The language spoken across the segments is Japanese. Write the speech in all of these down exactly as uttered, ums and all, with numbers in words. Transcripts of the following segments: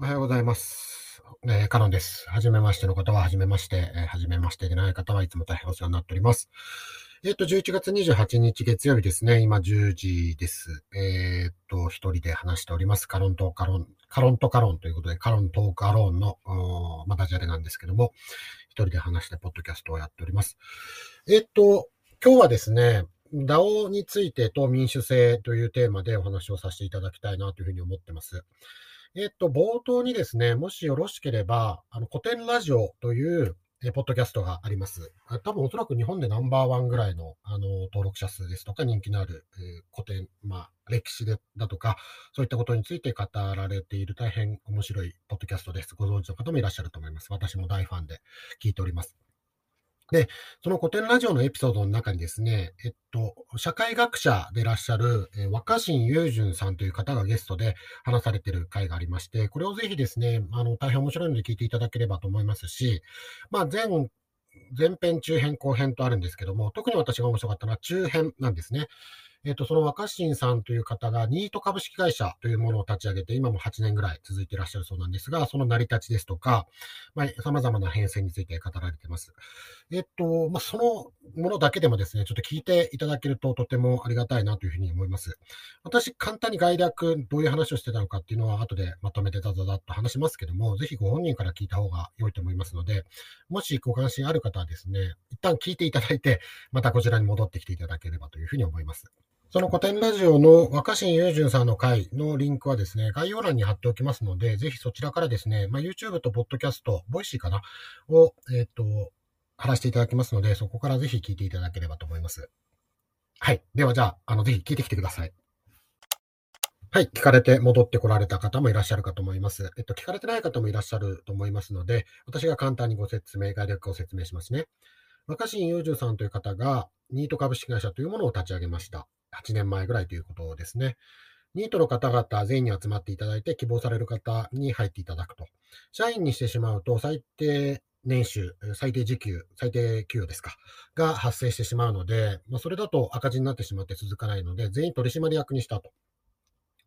おはようございます。えー、カノンです。はじめましての方ははじめまして、えー、はじめましてでない方はいつも大変お世話になっております。えっと、じゅういちがつにじゅうはちにち月曜日ですね。今じゅうじです。えっと、一人で話しております。カロンとカロン、カロンとカロンということで、カロンとカロンの、まあ、ダジャレなんですけども、一人で話してポッドキャストをやっております。えっと、今日はですね、ダオ についてと民主性というテーマでお話をさせていただきたいなというふうに思ってます。えっと、冒頭にですね、もしよろしければ、あの、古典ラジオという、え、ポッドキャストがあります。多分おそらく日本でナンバーワンぐらいの、あの、登録者数ですとか、人気のある、えー、古典、まあ、歴史でだとか、そういったことについて語られている大変面白いポッドキャストです。ご存知の方もいらっしゃると思います。私も大ファンで聞いております。で、その古典ラジオのエピソードの中にですね、えっと、社会学者でいらっしゃる、えー、若新雄純さんという方がゲストで話されている回がありまして、これをぜひですね、あの、大変面白いので聞いていただければと思いますし、まあ、前、前編、中編、後編とあるんですけども、特に私が面白かったのは中編なんですね。えっと、その若新さんという方がニート株式会社というものを立ち上げて、今もはちねんぐらい続いていらっしゃるそうなんですが、その成り立ちですとか、まあ、様々な変遷について語られています。えっと、まあ、そのものだけでもですね、ちょっと聞いていただけるととてもありがたいなというふうに思います。私、簡単に概略、どういう話をしてたのかっていうのは、後でまとめてザザザッと話しますけども、ぜひご本人から聞いた方が良いと思いますので、もしご関心ある方はですね、一旦聞いていただいて、またこちらに戻ってきていただければというふうに思います。その古典ラジオの若新雄純さんの回のリンクはですね、概要欄に貼っておきますので、ぜひそちらからですね、まあ、YouTube と Podcast、Voicy かな、を、えっと、貼らせていただきますので、そこからぜひ聞いていただければと思います。はい。ではじゃあ、あの、ぜひ聞いてきてください。はい。聞かれて戻ってこられた方もいらっしゃるかと思います。えっと、聞かれてない方もいらっしゃると思いますので、私が簡単にご説明、概略を説明しますね。若新雄純さんという方が、ニート株式会社というものを立ち上げました。はちねんまえぐらいということですね。ニートの方々全員に集まっていただいて、希望される方に入っていただくと。社員にしてしまうと、最低年収、最低時給、最低給与ですか、が発生してしまうので、まあ、それだと赤字になってしまって続かないので、全員取締役にしたと。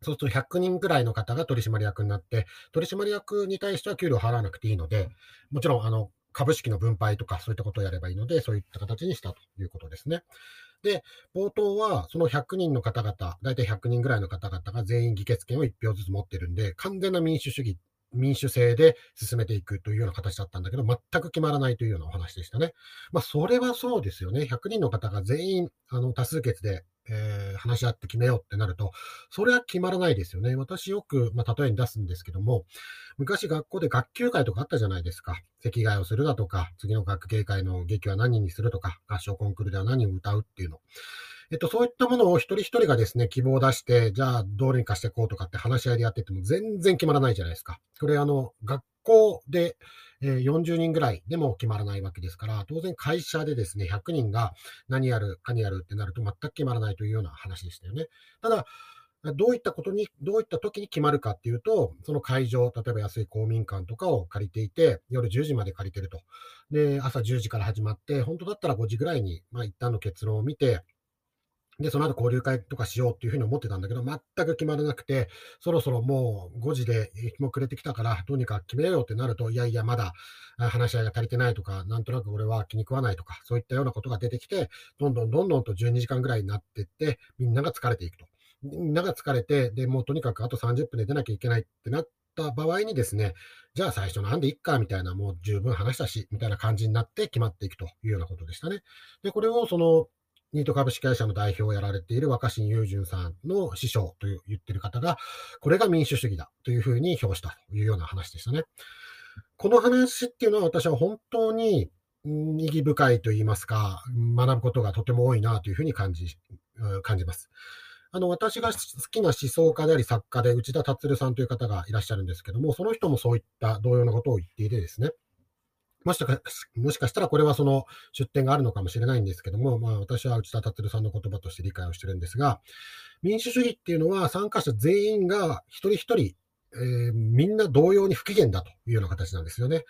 そうするとひゃくにんぐらいの方が取締役になって、取締役に対しては給料を払わなくていいので、もちろんあの株式の分配とかそういったことをやればいいので、そういった形にしたということですね。で、冒頭は、そのひゃくにんの方々、大体ひゃくにんぐらいの方々が全員議決権をいち票ずつ持ってるんで、完全な民主主義、民主制で進めていくというような形だったんだけど、全く決まらないというようなお話でしたね。まあ、それはそうですよね。ひゃくにんの方が全員、あの、多数決で、えー、話し合って決めようってなると、それは決まらないですよね。私よく、まあ、例えに出すんですけども、昔学校で学級会とかあったじゃないですか。席替えをするだとか、次の学芸会の劇は何にするとか、合唱コンクールでは何を歌うっていうの。えっと、そういったものを一人一人がですね、希望を出して、じゃあどうにかしていこうとかって話し合いでやってても全然決まらないじゃないですか。これあの、学校でよんじゅうにんぐらいでも決まらないわけですから、当然会社でですね、ひゃくにんが何やる、かにやるってなると全く決まらないというような話でしたよね。ただ、どういったことに、どういった時に決まるかっていうと、その会場、例えば安い公民館とかを借りていて、夜じゅうじまで借りてると。で、朝じゅうじから始まって、本当だったらごじぐらいに、まあ一旦の結論を見て、で、その後交流会とかしようっていうふうに思ってたんだけど、全く決まらなくて、そろそろもうごじで日も暮れてきたから、どうにか決めようってなると、いやいや、まだ話し合いが足りてないとか、なんとなく俺は気に食わないとか、そういったようなことが出てきて、どんどんどんどんとじゅうにじかんぐらいになっていって、みんなが疲れていくと。みんなが疲れて、で、もうとにかくあとさんじゅっぷんで出なきゃいけないってなった場合にですね、じゃあ最初の案でいっか、みたいな、もう十分話したし、みたいな感じになって決まっていくというようなことでしたね。で、これをその、ニート株式会社の代表をやられている若新雄純さんの師匠と言っている方が、これが民主主義だというふうに評したというような話でしたね。この話っていうのは私は本当に意義深いといいますか、学ぶことがとても多いなというふうに感じ、感じます。あの、私が好きな思想家であり作家で内田達さんという方がいらっしゃるんですけども、その人もそういった同様なことを言っていてですね、もしか、もしかしたらこれはその出典があるのかもしれないんですけども、まあ私は内田達さんの言葉として理解をしてるんですが、民主主義っていうのは参加者全員が一人一人、えー、みんな同様に不機嫌だというような形なんですよね。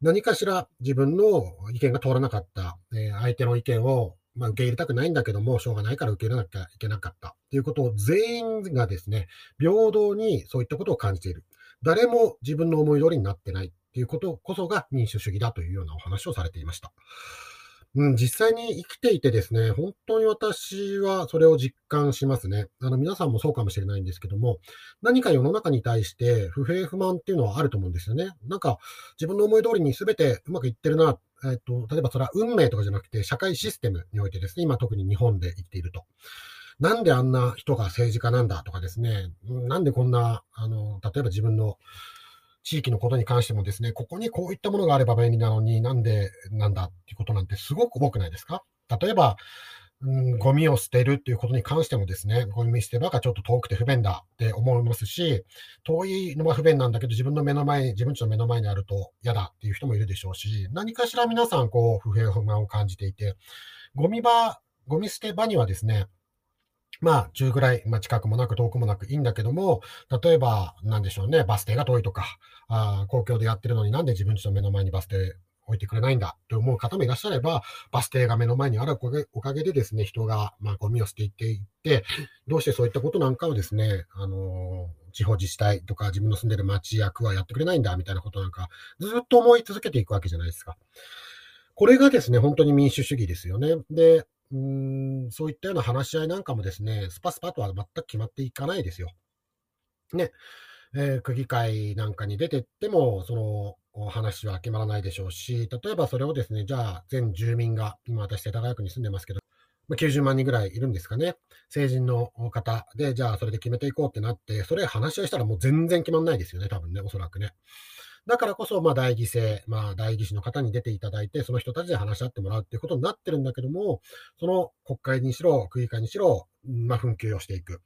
何かしら自分の意見が通らなかった、えー、相手の意見をまあ受け入れたくないんだけども、しょうがないから受け入れなきゃいけなかったということを全員がですね、平等にそういったことを感じている。誰も自分の思い通りになってないっていうことこそが民主主義だというようなお話をされていました。うん、実際に生きていてですね、本当に私はそれを実感しますね。あの皆さんもそうかもしれないんですけども、何か世の中に対して不平不満っていうのはあると思うんですよね。なんか自分の思い通りに全てうまくいってるな、えっと、例えばそれは運命とかじゃなくて社会システムにおいてですね、今特に日本で生きていると。なんであんな人が政治家なんだとかですね、なんでこんな、あの、例えば自分の地域のことに関してもですね、ここにこういったものがあれば便利なのになんでなんだっていうことなんてすごく多くないですか？例えば、うん、ゴミを捨てるっていうことに関してもですね、ゴミ捨て場がちょっと遠くて不便だって思いますし、遠いのは不便なんだけど自分の目の前、自分ちの目の前にあると嫌だっていう人もいるでしょうし、何かしら皆さんこう不平不満を感じていて、ゴミ場、ゴミ捨て場にはですね、まあ、中ぐらい、まあ、近くもなく遠くもなくいいんだけども、例えば、なんでしょうね、バス停が遠いとか、あ公共でやってるのになんで自分ちの目の前にバス停置いてくれないんだって思う方もいらっしゃれば、バス停が目の前にあるおかげでですね、人が、まあ、ゴミを捨ていっていって、どうしてそういったことなんかをですね、あのー、地方自治体とか自分の住んでる町や区はやってくれないんだみたいなことなんか、ずっと思い続けていくわけじゃないですか。これがですね、本当に民主主義ですよね。で、うーんそういったような話し合いなんかもですね、スパスパとは全く決まっていかないですよ。ね、えー、区議会なんかに出てっても、そのお話は決まらないでしょうし、例えばそれをですね、じゃあ全住民が、今私世田谷区に住んでますけど、きゅうじゅうまんにんぐらいいるんですかね、成人の方で、じゃあそれで決めていこうってなって、それ話し合いしたらもう全然決まらないですよね、多分ね、おそらくね。だからこそ、まあ、代議制、まあ、代議士の方に出ていただいて、その人たちで話し合ってもらうっていうことになってるんだけども、その国会にしろ、区議会にしろ、まあ、紛糾をしていく。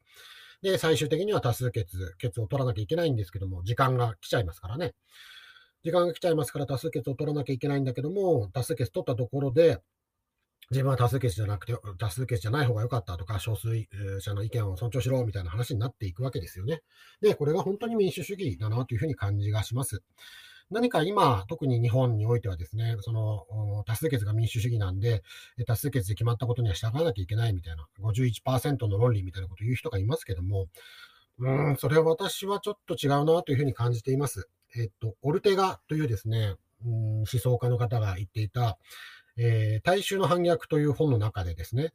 で、最終的には多数決、決を取らなきゃいけないんですけども、時間が来ちゃいますからね。時間が来ちゃいますから、多数決を取らなきゃいけないんだけども、多数決取ったところで、自分は多数決じゃなくて、多数決じゃない方が良かったとか、少数者の意見を尊重しろみたいな話になっていくわけですよね。で、これが本当に民主主義だなというふうに感じがします。何か今、特に日本においてはですね、その多数決が民主主義なんで、多数決で決まったことには従わなきゃいけないみたいな、ごじゅういちパーセント の論理みたいなことを言う人がいますけども、うーん、それは私はちょっと違うなというふうに感じています。えっと、オルテガというですね、うん、思想家の方が言っていた、えー、大衆の反逆という本の中でですね、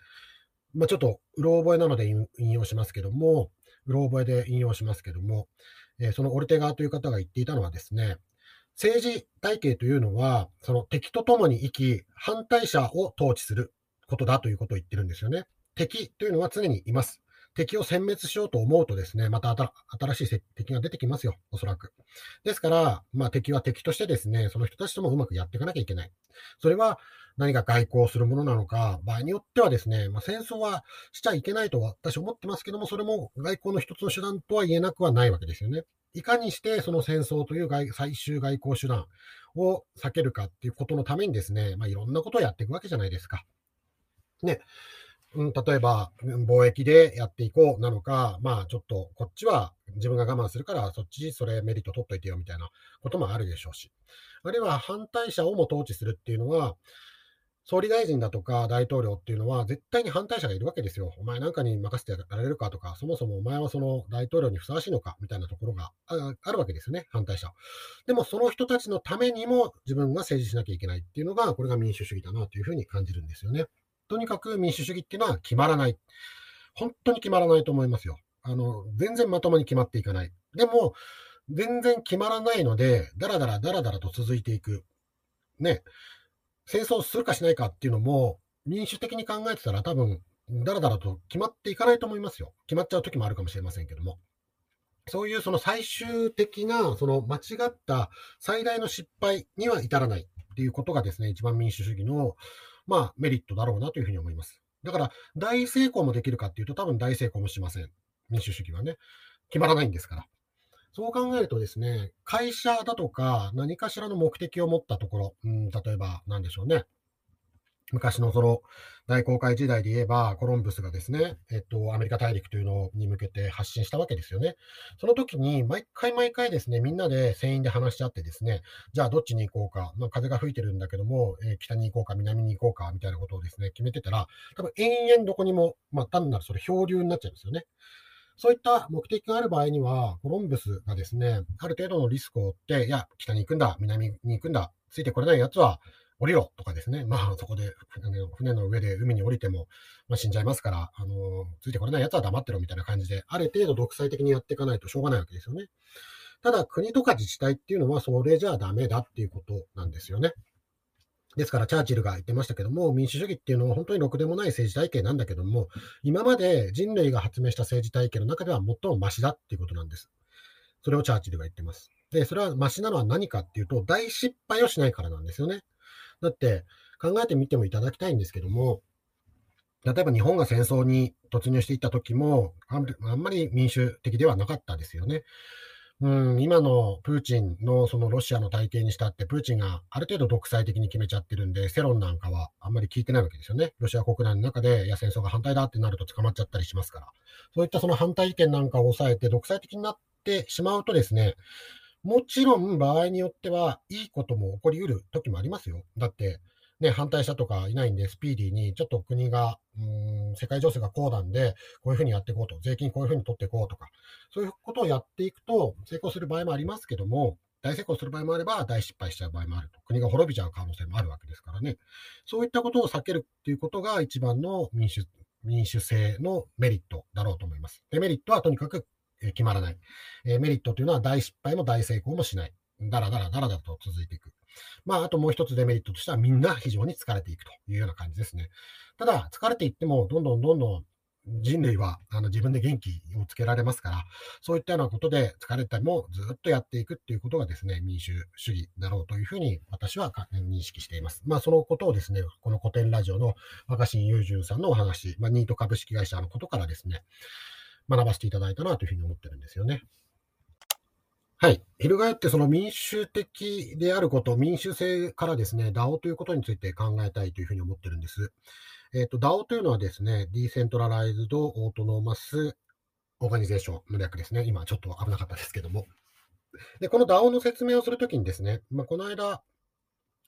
まあ、ちょっとうろ覚えなので引用しますけども、うろ覚えで引用しますけども、えー、そのオルテガーという方が言っていたのはですね、政治体系というのは、その敵と共に生き、反対者を統治することだということを言ってるんですよね。敵というのは常にいます。敵を殲滅しようと思うとですね、また新しい敵が出てきますよ、おそらく。ですから、まあ、敵は敵としてですね、その人たちともうまくやっていかなきゃいけない。それは何か外交するものなのか、場合によってはですね、まあ、戦争はしちゃいけないと私思ってますけども、それも外交の一つの手段とは言えなくはないわけですよね。いかにしてその戦争という外最終外交手段を避けるかっていうことのためにですね、まあ、いろんなことをやっていくわけじゃないですか。ね。例えば、貿易でやっていこうなのか、まあちょっとこっちは自分が我慢するから、そっちそれメリット取っといてよみたいなこともあるでしょうし、あるいは反対者をも統治するっていうのは、総理大臣だとか大統領っていうのは絶対に反対者がいるわけですよ。お前なんかに任せてやられるかとか、そもそもお前はその大統領にふさわしいのかみたいなところがあるわけですよね、反対者。でもその人たちのためにも自分が政治しなきゃいけないっていうのが、これが民主主義だなというふうに感じるんですよね。とにかく民主主義っていうのは決まらない。本当に決まらないと思いますよ。あの、全然まともに決まっていかない。でも、全然決まらないので、だらだらだらだらと続いていく。ね。戦争するかしないかっていうのも、民主的に考えてたら多分、だらだらと決まっていかないと思いますよ。決まっちゃう時もあるかもしれませんけども。そういうその最終的な、その間違った最大の失敗には至らないっていうことがですね、一番民主主義の、まあ、メリットだろうなというふうに思います。だから、大成功もできるかっていうと、多分大成功もしません。民主主義はね、決まらないんですから。そう考えるとですね、会社だとか、何かしらの目的を持ったところ、うん、例えば、なんでしょうね。昔のその大航海時代で言えば、コロンブスがですね、えっと、アメリカ大陸というのに向けて発信したわけですよね。その時に、毎回毎回ですね、みんなで船員で話し合ってですね、じゃあどっちに行こうか、まあ、風が吹いてるんだけども、えー、北に行こうか、南に行こうか、みたいなことをですね、決めてたら、多分延々どこにも、まあ、単なるそれ漂流になっちゃうんですよね。そういった目的がある場合には、コロンブスがですね、ある程度のリスクを負って、いや、北に行くんだ、南に行くんだ、ついてこれないやつは降りろとかですね、まあ、そこで船の上で海に降りても、まあ、死んじゃいますから、あの、ついてこれないやつは黙ってろみたいな感じで、ある程度独裁的にやっていかないとしょうがないわけですよね。ただ、国とか自治体っていうのは、それじゃダメだっていうことなんですよね。ですから、チャーチルが言ってましたけども、民主主義っていうのは本当にろくでもない政治体系なんだけども、今まで人類が発明した政治体系の中では最もマシだっていうことなんです。それをチャーチルが言ってます。で、それはマシなのは何かっていうと、大失敗をしないからなんですよね。だって、考えてみてもいただきたいんですけども、例えば日本が戦争に突入していった時も、あんまり民主的ではなかったですよね。うん、今のプーチンのそのロシアの体系にしたって、プーチンがある程度独裁的に決めちゃってるんで、世論なんかはあんまり聞いてないわけですよね。ロシア国内の中で、いや、戦争が反対だってなると捕まっちゃったりしますから。そういったその反対意見なんかを抑えて、独裁的になってしまうとですね、もちろん場合によっては、いいことも起こり得る時もありますよ。だって、ね、反対者とかいないんで、スピーディーに、ちょっと国が、うーん、世界情勢がこうなんで、こういうふうにやっていこうと、税金こういうふうに取っていこうとか、そういうことをやっていくと、成功する場合もありますけども、大成功する場合もあれば、大失敗しちゃう場合もあると、国が滅びちゃう可能性もあるわけですからね、そういったことを避けるっていうことが、一番の民主、民主制のメリットだろうと思います。デメリットはとにかく決まらない。メリットというのは、大失敗も大成功もしない。だらだらだらだらと続いていく。まあ、あともう一つデメリットとしては、みんな非常に疲れていくというような感じですね。ただ、疲れていっても、どんどんどんどん人類はあの自分で元気をつけられますから、そういったようなことで疲れてもずっとやっていくっていうことがですね、民主主義だろうというふうに私は認識しています。まあ、そのことをですね、この古典ラジオの若新雄純さんのお話、まあ、ニート株式会社のことからですね、学ばせていただいたなというふうに思ってるんですよね。はい。翻ってその民主的であること、民主制からですね、ダオ ということについて考えたいというふうに思ってるんです。えっと、ダオ というのはですね、Decentralized Autonomous Organization の略ですね。今ちょっと危なかったですけども。で、この ダオ の説明をするときにですね、まあ、この間、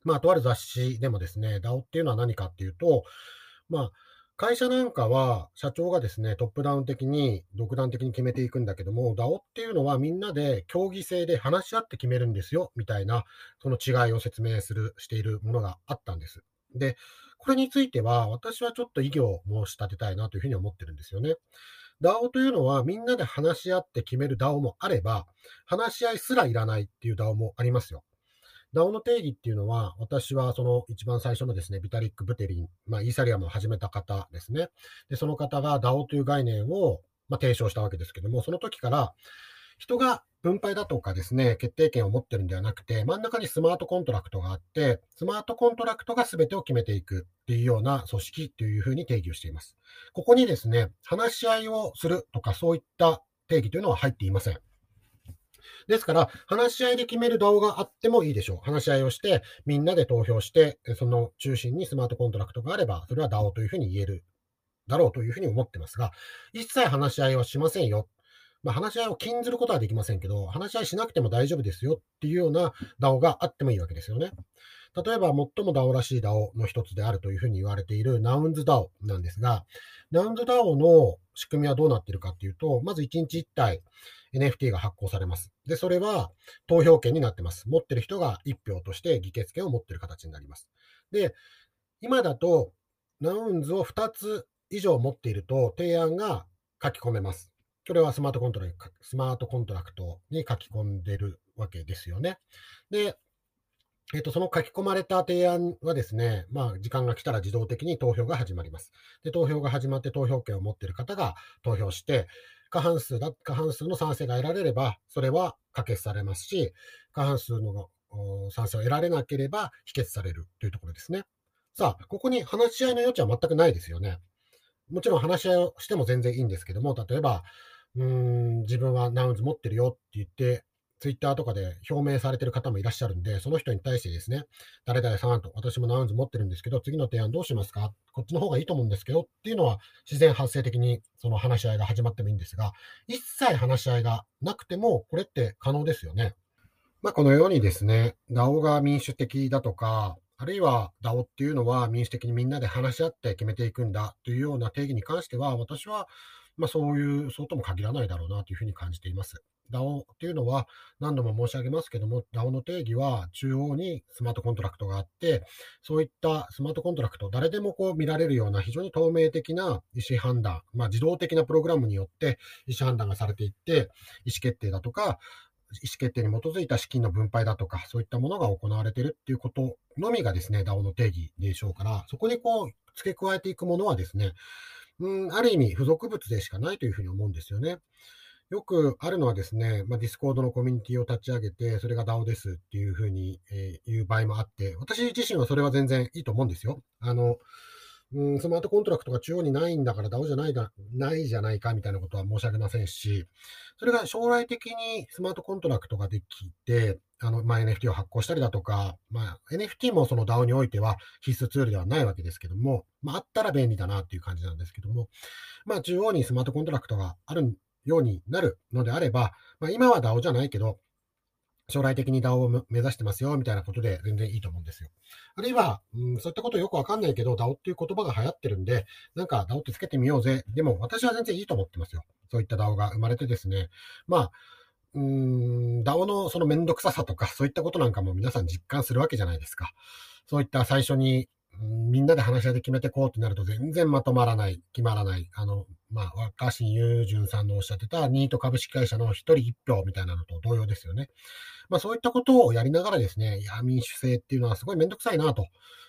まあ、とある雑誌でもですね、ダオ っていうのは何かっていうと、まあ、会社なんかは社長がですね、トップダウン的に独断的に決めていくんだけども、ダオ っていうのはみんなで協議制で話し合って決めるんですよみたいな、その違いを説明するしているものがあったんです。で、これについては私はちょっと異議を申し立てたいなというふうに思ってるんですよね。ダオ というのはみんなで話し合って決める ダオ もあれば、話し合いすらいらないっていう ダオ もありますよ。ダオ の定義っていうのは、私はその一番最初のですね、ビタリック・ブテリン、まあ、イーサリアムを始めた方ですね。で、その方が ダオ という概念を、まあ、提唱したわけですけども、その時から、人が分配だとかですね、決定権を持ってるんではなくて、真ん中にスマートコントラクトがあって、スマートコントラクトが全てを決めていくっていうような組織というふうに定義をしています。ここにですね、話し合いをするとか、そういった定義というのは入っていません。ですから、話し合いで決める ダオ があってもいいでしょう。話し合いをして、みんなで投票して、その中心にスマートコントラクトがあれば、それは ダオ というふうに言えるだろうというふうに思ってますが、一切話し合いはしませんよ。まあ、話し合いを禁ずることはできませんけど、話し合いしなくても大丈夫ですよっていうような ダオ があってもいいわけですよね。例えば、最も ダオ らしい ダオ の一つであるというふうに言われている ナウンズダオ なんですが、ナウンズダオ の仕組みはどうなっているかというと、まずいちにちいったい エヌエフティー が発行されます。で、それは投票権になってます。持ってる人がいちひょうとして議決権を持ってる形になります。で、今だと ナウンズ をふたつ以上持っていると提案が書き込めます。これはスマートコントラクト、スマートコントラクトに書き込んでるわけですよね。で、えっと、その書き込まれた提案はですね、まあ、時間が来たら自動的に投票が始まります。で、投票が始まって投票権を持っている方が投票して、過半数だ、過半数の賛成が得られれば、それは可決されますし、過半数の賛成を得られなければ否決されるというところですね。さあ、ここに話し合いの余地は全くないですよね。もちろん話し合いをしても全然いいんですけども、例えば、うーん自分はナウンズ持ってるよって言って、ツイッターとかで表明されてる方もいらっしゃるんで、その人に対してですね、誰々さんと、私もナウンズ持ってるんですけど、次の提案どうしますか？こっちの方がいいと思うんですけどっていうのは、自然発生的にその話し合いが始まってもいいんですが、一切話し合いがなくても、これって可能ですよね。まあ、このようにですね、ダオ が民主的だとか、あるいは ダオ っていうのは民主的にみんなで話し合って決めていくんだというような定義に関しては、私はまあ、そういう、そうとも限らないだろうなというふうに感じています。ダオ というのは何度も申し上げますけども、ダオ の定義は中央にスマートコントラクトがあって、そういったスマートコントラクト、誰でもこう見られるような非常に透明的な意思判断、まあ、自動的なプログラムによって意思判断がされていって、意思決定だとか、意思決定に基づいた資金の分配だとか、そういったものが行われているっていうことのみがですね、ダオ の定義でしょうから、そこにこう付け加えていくものはですね、うん、ある意味付属物でしかないというふうに思うんですよね。よくあるのはですね、まあ、ディスコードのコミュニティを立ち上げて、それが ダオ ですっていうふうに言う場合もあって、私自身はそれは全然いいと思うんですよ。あの、うん、スマートコントラクトが中央にないんだから ダオ じゃないだ、ないじゃないかみたいなことは申し上げませんし、それが将来的にスマートコントラクトができて、あの、まあ、エヌエフティー を発行したりだとか、まあ、エヌエフティー もその ダオ においては必須ツールではないわけですけども、まあ、あったら便利だなっていう感じなんですけども、まあ、中央にスマートコントラクトがあるようになるのであれば、まあ、今は ダオ じゃないけど、将来的に ダオ を目指してますよみたいなことで全然いいと思うんですよ。あるいは、うん、そういったことよくわかんないけど、ダオ っていう言葉が流行ってるんで、なんか ダオ ってつけてみようぜ。でも私は全然いいと思ってますよ。そういった ダオ が生まれてですね。まあ、うーん、ダオ のそのめんどくささとか、そういったことなんかも皆さん実感するわけじゃないですか。そういった最初に、みんなで話し合いで決めてこうってなると全然まとまらない、決まらない。あの、まあ、若新雄純さんのおっしゃってたニート株式会社の一人一票みたいなのと同様ですよね。まあ、そういったことをやりながらですね、いや、民主制っていうのはすごいめんどくさいなと。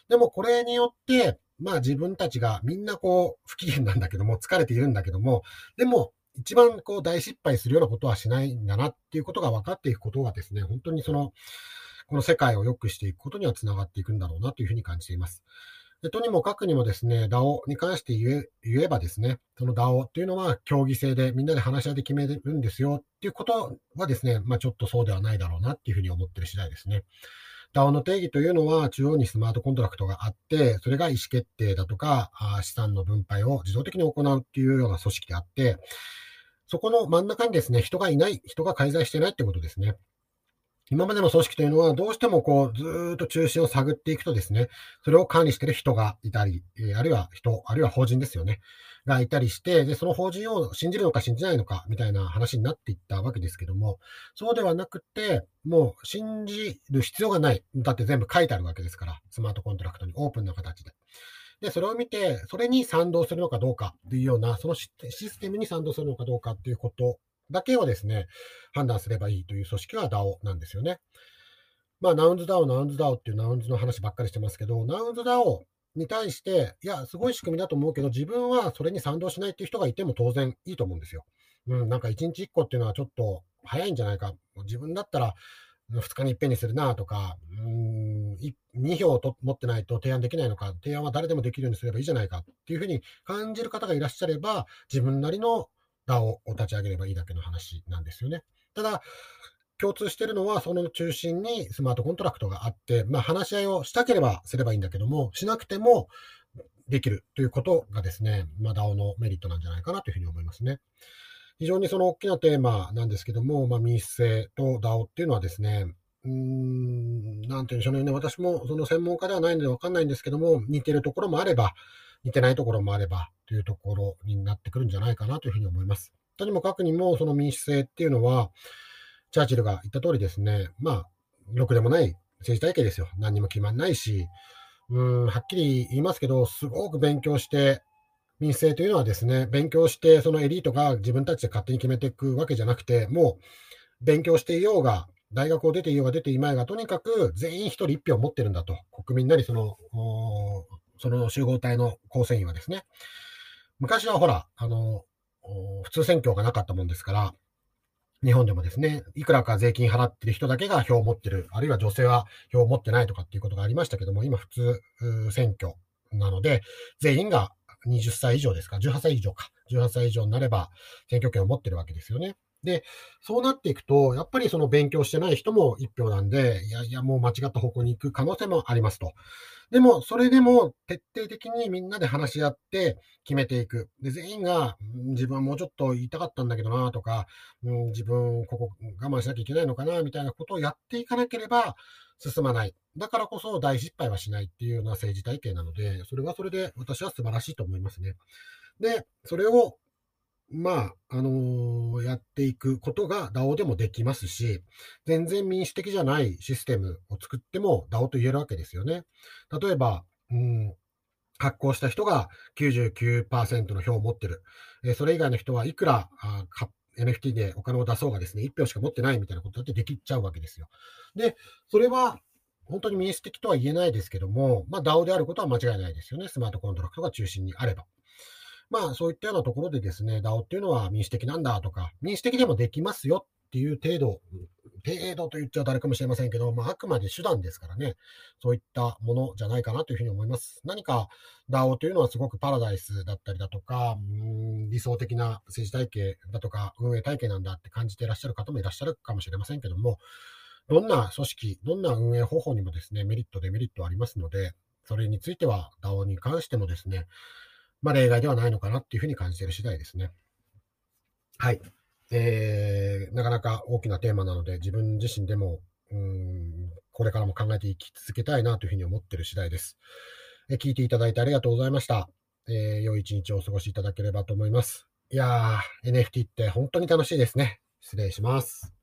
でもこれによって、まあ自分たちがみんなこう不機嫌なんだけども、疲れているんだけども、でも一番こう大失敗するようなことはしないんだなっていうことが分かっていくことがですね、本当にその、この世界を良くしていくことにはつながっていくんだろうなというふうに感じています。で、とにもかくにもですね、ダオ に関して言 え, 言えばですね、その ダオ というのは協議制でみんなで話し合いで決めるんですよっていうことはですね、まあちょっとそうではないだろうなっていうふうに思っている次第ですね。ダオ の定義というのは中央にスマートコントラクトがあって、それが意思決定だとか、資産の分配を自動的に行うっていうような組織であって、そこの真ん中にですね、人がいない、人が介在していないってことですね。今までの組織というのはどうしてもこうずーっと中心を探っていくとですね、それを管理している人がいたり、あるいは人、あるいは法人ですよね、がいたりして、で、その法人を信じるのか信じないのかみたいな話になっていったわけですけども、そうではなくて、もう信じる必要がない。だって全部書いてあるわけですから、スマートコントラクトにオープンな形で。で、それを見て、それに賛同するのかどうかというような、そのシステムに賛同するのかどうかということだけをですね、判断すればいいという組織は ダオ なんですよね。まあ、NounsDAO、NounsDAO っていう Nouns の話ばっかりしてますけど、NounsDAO に対して、いや、すごい仕組みだと思うけど、自分はそれに賛同しないっていう人がいても当然いいと思うんですよ。うん、なんかいちにちいっこっていうのはちょっと早いんじゃないか。自分だったらふつかにいっぺんにするなとか、うーん、に票を持ってないと提案できないのか、提案は誰でもできるようにすればいいじゃないかっていうふうに感じる方がいらっしゃれば、自分なりのダオ を立ち上げればいいだけの話なんですよね。ただ共通しているのはその中心にスマートコントラクトがあって、まあ、話し合いをしたければすればいいんだけども、しなくてもできるということがですね、まあ、ダオ のメリットなんじゃないかなというふうに思いますね。非常にその大きなテーマなんですけども、まあ、民主制と ダオ っていうのはですね、うーん、なんて言うんでしょうね。私もその専門家ではないので分かんないんですけども、似てるところもあれば似てないところもあればというところになってくるんじゃないかなというふうに思います。とにもかくにもその民主制っていうのは、チャーチルが言った通りですね、まあ、ろくでもない政治体系ですよ。何にも決まんないし、うーん、はっきり言いますけど、すごく勉強して、民主制というのはですね、勉強してそのエリートが自分たちで勝手に決めていくわけじゃなくて、もう勉強していようが、大学を出ていようが出ていまいが、とにかく全員一人一票持ってるんだと。国民なりその、その集合体の構成員はですね、昔はほら、あの、普通選挙がなかったもんですから、日本でもですね、いくらか税金払ってる人だけが票を持ってる、あるいは女性は票を持ってないとかっていうことがありましたけども、今普通選挙なので、全員がはたち以上ですか、じゅうはっさい以上か、じゅうはっさい以上になれば選挙権を持ってるわけですよね。で、そうなっていくと、やっぱりその勉強してない人も一票なんで、いやいや、もう間違った方向に行く可能性もありますと。でも、それでも徹底的にみんなで話し合って決めていく。で、全員が、自分はもうちょっと言いたかったんだけどなとか、うん、自分、ここ我慢しなきゃいけないのかな、みたいなことをやっていかなければ進まない。だからこそ大失敗はしないっていうような政治体系なので、それはそれで私は素晴らしいと思いますね。で、それを、まあ、あのー、やっていくことが ダオ でもできますし、全然民主的じゃないシステムを作っても ダオ と言えるわけですよね。例えば、うん、発行した人が きゅうじゅうきゅうパーセント の票を持ってる。えー、それ以外の人はいくらあエヌエフティー でお金を出そうがですね、いちひょうしか持ってないみたいなことだってできちゃうわけですよ。で、それは本当に民主的とは言えないですけども、まあ、ダオ であることは間違いないですよね。スマートコントラクトが中心にあれば。まあ、そういったようなところでですね、ダオ っていうのは民主的なんだとか、民主的でもできますよっていう程度、程度と言っちゃ誰かもしれませんけど、まあ、あくまで手段ですからね、そういったものじゃないかなというふうに思います。何か ダオ というのはすごくパラダイスだったりだとか、うーん、理想的な政治体系だとか、運営体系なんだって感じていらっしゃる方もいらっしゃるかもしれませんけども、どんな組織、どんな運営方法にもですね、メリット、デメリットありますので、それについては ダオ に関してもですね、まあ、例外ではないのかなっていうふうに感じている次第ですね。はい。えー、なかなか大きなテーマなので、自分自身でも、うーん、これからも考えていき続けたいなというふうに思っている次第です。えー、聞いていただいてありがとうございました。えー、良い一日をお過ごしいただければと思います。いやー、エヌエフティー って本当に楽しいですね。失礼します。